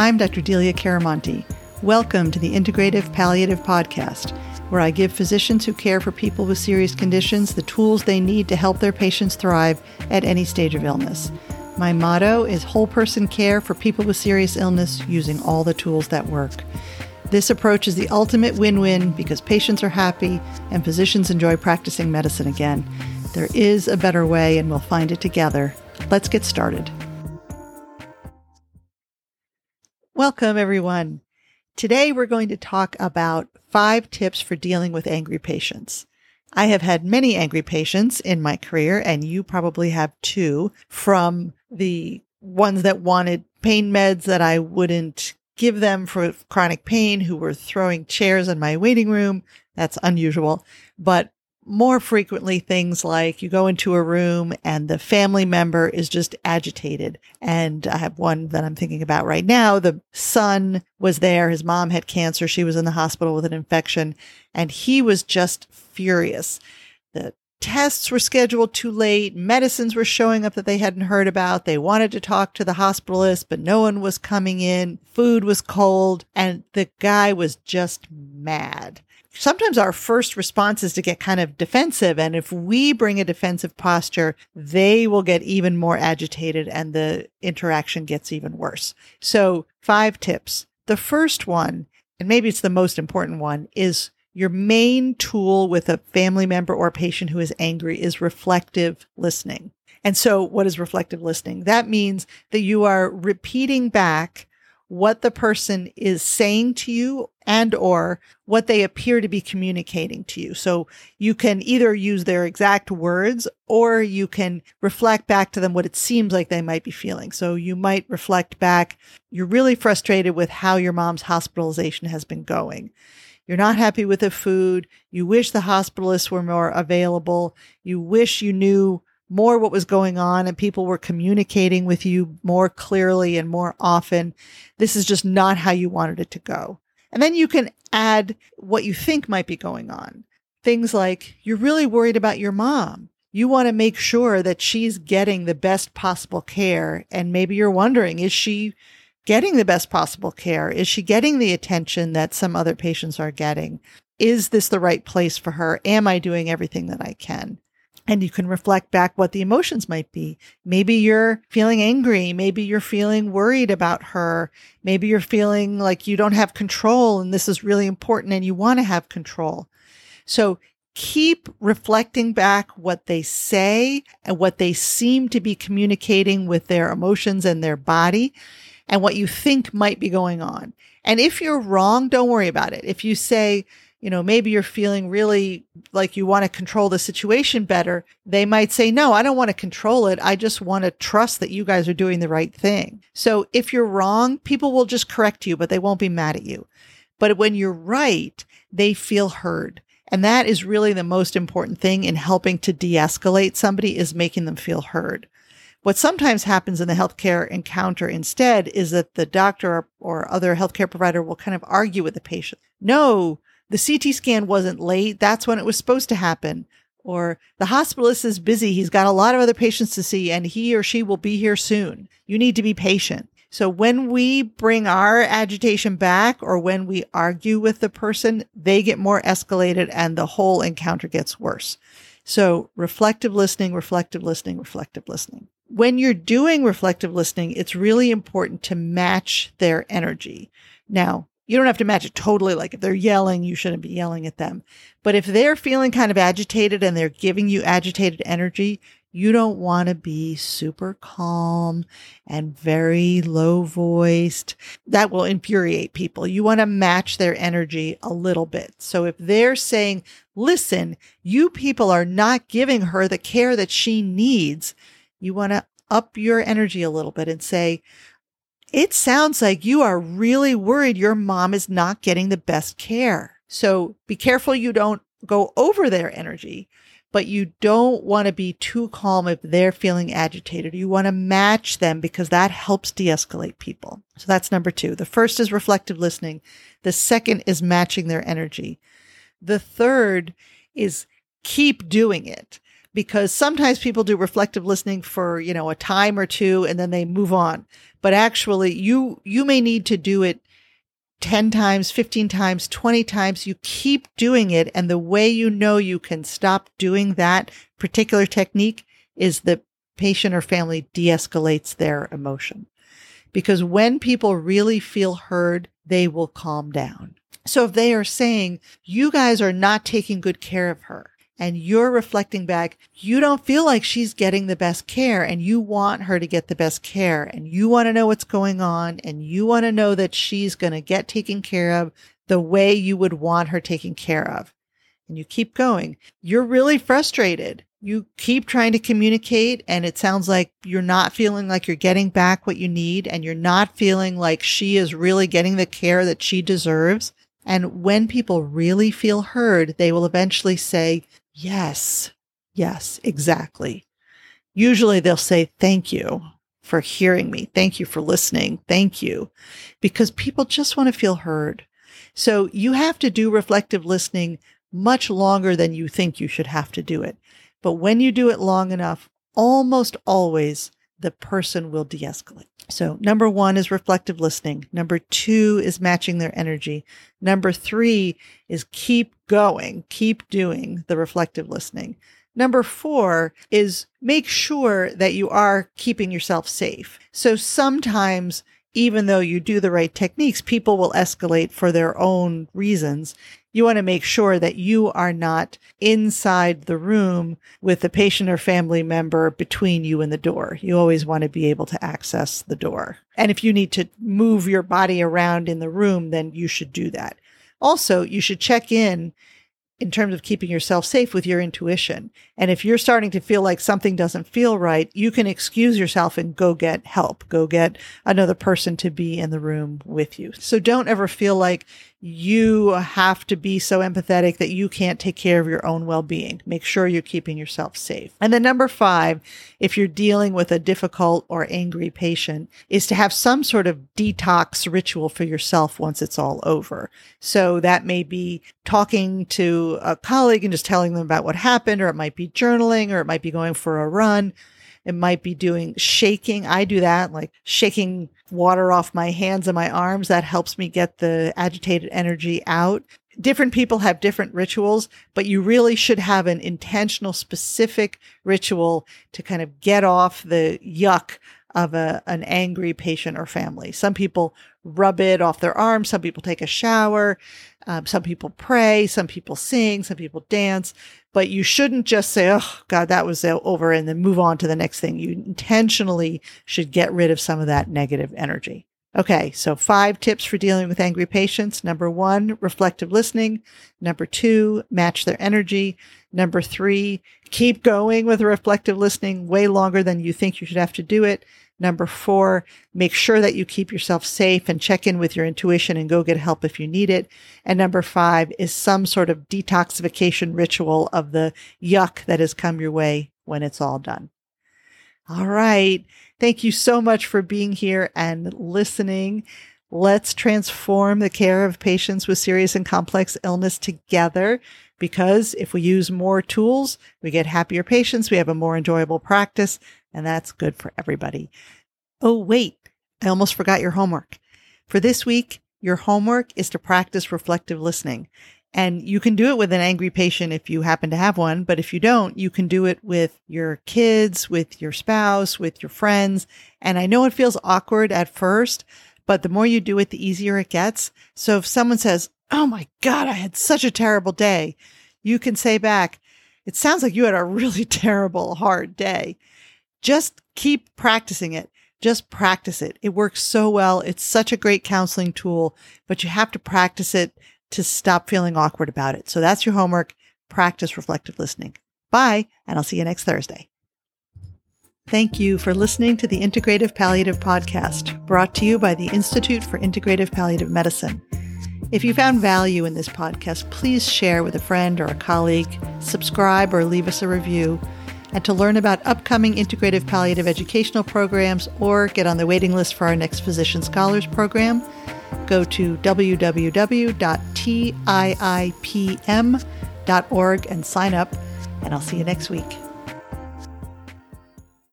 I'm Dr. Delia Caramonti. Welcome to the Integrative Palliative Podcast, where I give physicians who care for people with serious conditions the tools they need to help their patients thrive at any stage of illness. My motto is whole person care for people with serious illness using all the tools that work. This approach is the ultimate win-win because patients are happy and physicians enjoy practicing medicine again. There is a better way and we'll find it together. Let's get started. Welcome, everyone. Today, we're going to talk about 5 tips for dealing with angry patients. I have had many angry patients in my career, and you probably have too, from the ones that wanted pain meds that I wouldn't give them for chronic pain, who were throwing chairs in my waiting room. That's unusual. But more frequently, things like you go into a room and the family member is just agitated. And I have one that I'm thinking about right now. The son was there. His mom had cancer. She was in the hospital with an infection, and he was just furious. The tests were scheduled too late. Medicines were showing up that they hadn't heard about. They wanted to talk to the hospitalist, but no one was coming in. Food was cold, and the guy was just mad. Sometimes our first response is to get kind of defensive. And if we bring a defensive posture, they will get even more agitated and the interaction gets even worse. So 5 tips. The first one, and maybe it's the most important one, is your main tool with a family member or patient who is angry is reflective listening. And so what is reflective listening? That means that you are repeating back what the person is saying to you and or what they appear to be communicating to you. So you can either use their exact words or you can reflect back to them what it seems like they might be feeling. So you might reflect back, you're really frustrated with how your mom's hospitalization has been going. You're not happy with the food. You wish the hospitalists were more available. You wish you knew more what was going on and people were communicating with you more clearly and more often. This is just not how you wanted it to go. And then you can add what you think might be going on. Things like, you're really worried about your mom. You want to make sure that she's getting the best possible care. And maybe you're wondering, is she getting the best possible care? Is she getting the attention that some other patients are getting? Is this the right place for her? Am I doing everything that I can? And you can reflect back what the emotions might be. Maybe you're feeling angry. Maybe you're feeling worried about her. Maybe you're feeling like you don't have control and this is really important and you want to have control. So keep reflecting back what they say and what they seem to be communicating with their emotions and their body and what you think might be going on. And if you're wrong, don't worry about it. If you say, maybe you're feeling really like you want to control the situation better. They might say, no, I don't want to control it. I just want to trust that you guys are doing the right thing. So if you're wrong, people will just correct you, but they won't be mad at you. But when you're right, they feel heard. And that is really the most important thing in helping to de-escalate somebody is making them feel heard. What sometimes happens in the healthcare encounter instead is that the doctor or other healthcare provider will kind of argue with the patient. No, the CT scan wasn't late. That's when it was supposed to happen. Or the hospitalist is busy. He's got a lot of other patients to see and he or she will be here soon. You need to be patient. So when we bring our agitation back or when we argue with the person, they get more escalated and the whole encounter gets worse. So reflective listening, reflective listening, reflective listening. When you're doing reflective listening, it's really important to match their energy. Now, you don't have to match it totally. Like if they're yelling, you shouldn't be yelling at them. But if they're feeling kind of agitated and they're giving you agitated energy, you don't want to be super calm and very low voiced. That will infuriate people. You want to match their energy a little bit. So if they're saying, listen, you people are not giving her the care that she needs, you want to up your energy a little bit and say, it sounds like you are really worried your mom is not getting the best care. So be careful you don't go over their energy, but you don't want to be too calm if they're feeling agitated. You want to match them because that helps de-escalate people. So that's number 2. The first is reflective listening. The second is matching their energy. The third is keep doing it. because sometimes people do reflective listening for, you know, a time or two and then they move on. But actually you may need to do it 10 times, 15 times, 20 times. You keep doing it. And the way you know you can stop doing that particular technique is the patient or family de-escalates their emotion. Because when people really feel heard, they will calm down. So if they are saying, you guys are not taking good care of her, and you're reflecting back, you don't feel like she's getting the best care, and you want her to get the best care, and you want to know what's going on, and you want to know that she's going to get taken care of the way you would want her taken care of. And you keep going. You're really frustrated. You keep trying to communicate, and it sounds like you're not feeling like you're getting back what you need, and you're not feeling like she is really getting the care that she deserves. And when people really feel heard, they will eventually say, yes, exactly. Usually they'll say, thank you for hearing me. Thank you for listening. Thank you. Because people just want to feel heard. So you have to do reflective listening much longer than you think you should have to do it. But when you do it long enough, almost always the person will de-escalate. So 1 is reflective listening. 2 is matching their energy. 3 is keep going, keep doing the reflective listening. 4 is make sure that you are keeping yourself safe. So sometimes, even though you do the right techniques, people will escalate for their own reasons. You want to make sure that you are not inside the room with the patient or family member between you and the door. You always want to be able to access the door. And if you need to move your body around in the room, then you should do that. Also, you should check in terms of keeping yourself safe with your intuition. And if you're starting to feel like something doesn't feel right, you can excuse yourself and go get help, go get another person to be in the room with you. So don't ever feel like you have to be so empathetic that you can't take care of your own well-being. Make sure you're keeping yourself safe. And then 5, if you're dealing with a difficult or angry patient, is to have some sort of detox ritual for yourself once it's all over. So that may be talking to a colleague and just telling them about what happened, or it might be journaling, or it might be going for a run. It might be doing shaking. I do that, like shaking water off my hands and my arms. That helps me get the agitated energy out. Different people have different rituals, but you really should have an intentional, specific ritual to kind of get off the yuck of an angry patient or family. Some people rub it off their arms. Some people take a shower. Some people pray. Some people sing. Some people dance. But you shouldn't just say, oh, God, that was over, and then move on to the next thing. You intentionally should get rid of some of that negative energy. Okay, so 5 tips for dealing with angry patients. 1, reflective listening. 2, match their energy. 3, keep going with reflective listening way longer than you think you should have to do it. 4, make sure that you keep yourself safe and check in with your intuition and go get help if you need it. And 5 is some sort of detoxification ritual of the yuck that has come your way when it's all done. All right. Thank you so much for being here and listening. Let's transform the care of patients with serious and complex illness together, because if we use more tools, we get happier patients, we have a more enjoyable practice, and that's good for everybody. Oh, wait, I almost forgot your homework. For this week, your homework is to practice reflective listening. And you can do it with an angry patient if you happen to have one, but if you don't, you can do it with your kids, with your spouse, with your friends. And I know it feels awkward at first, but the more you do it, the easier it gets. So if someone says, oh my God, I had such a terrible day, you can say back, it sounds like you had a really terrible, hard day. Just keep practicing it. Just practice it. It works so well. It's such a great counseling tool, but you have to practice it to stop feeling awkward about it. So that's your homework. Practice reflective listening. Bye, and I'll see you next Thursday. Thank you for listening to the Integrative Palliative Podcast, brought to you by the Institute for Integrative Palliative Medicine. If you found value in this podcast, please share with a friend or a colleague, subscribe or leave us a review. And to learn about upcoming integrative palliative educational programs or get on the waiting list for our next Physician Scholars Program, go to www.tiipm.org and sign up, and I'll see you next week.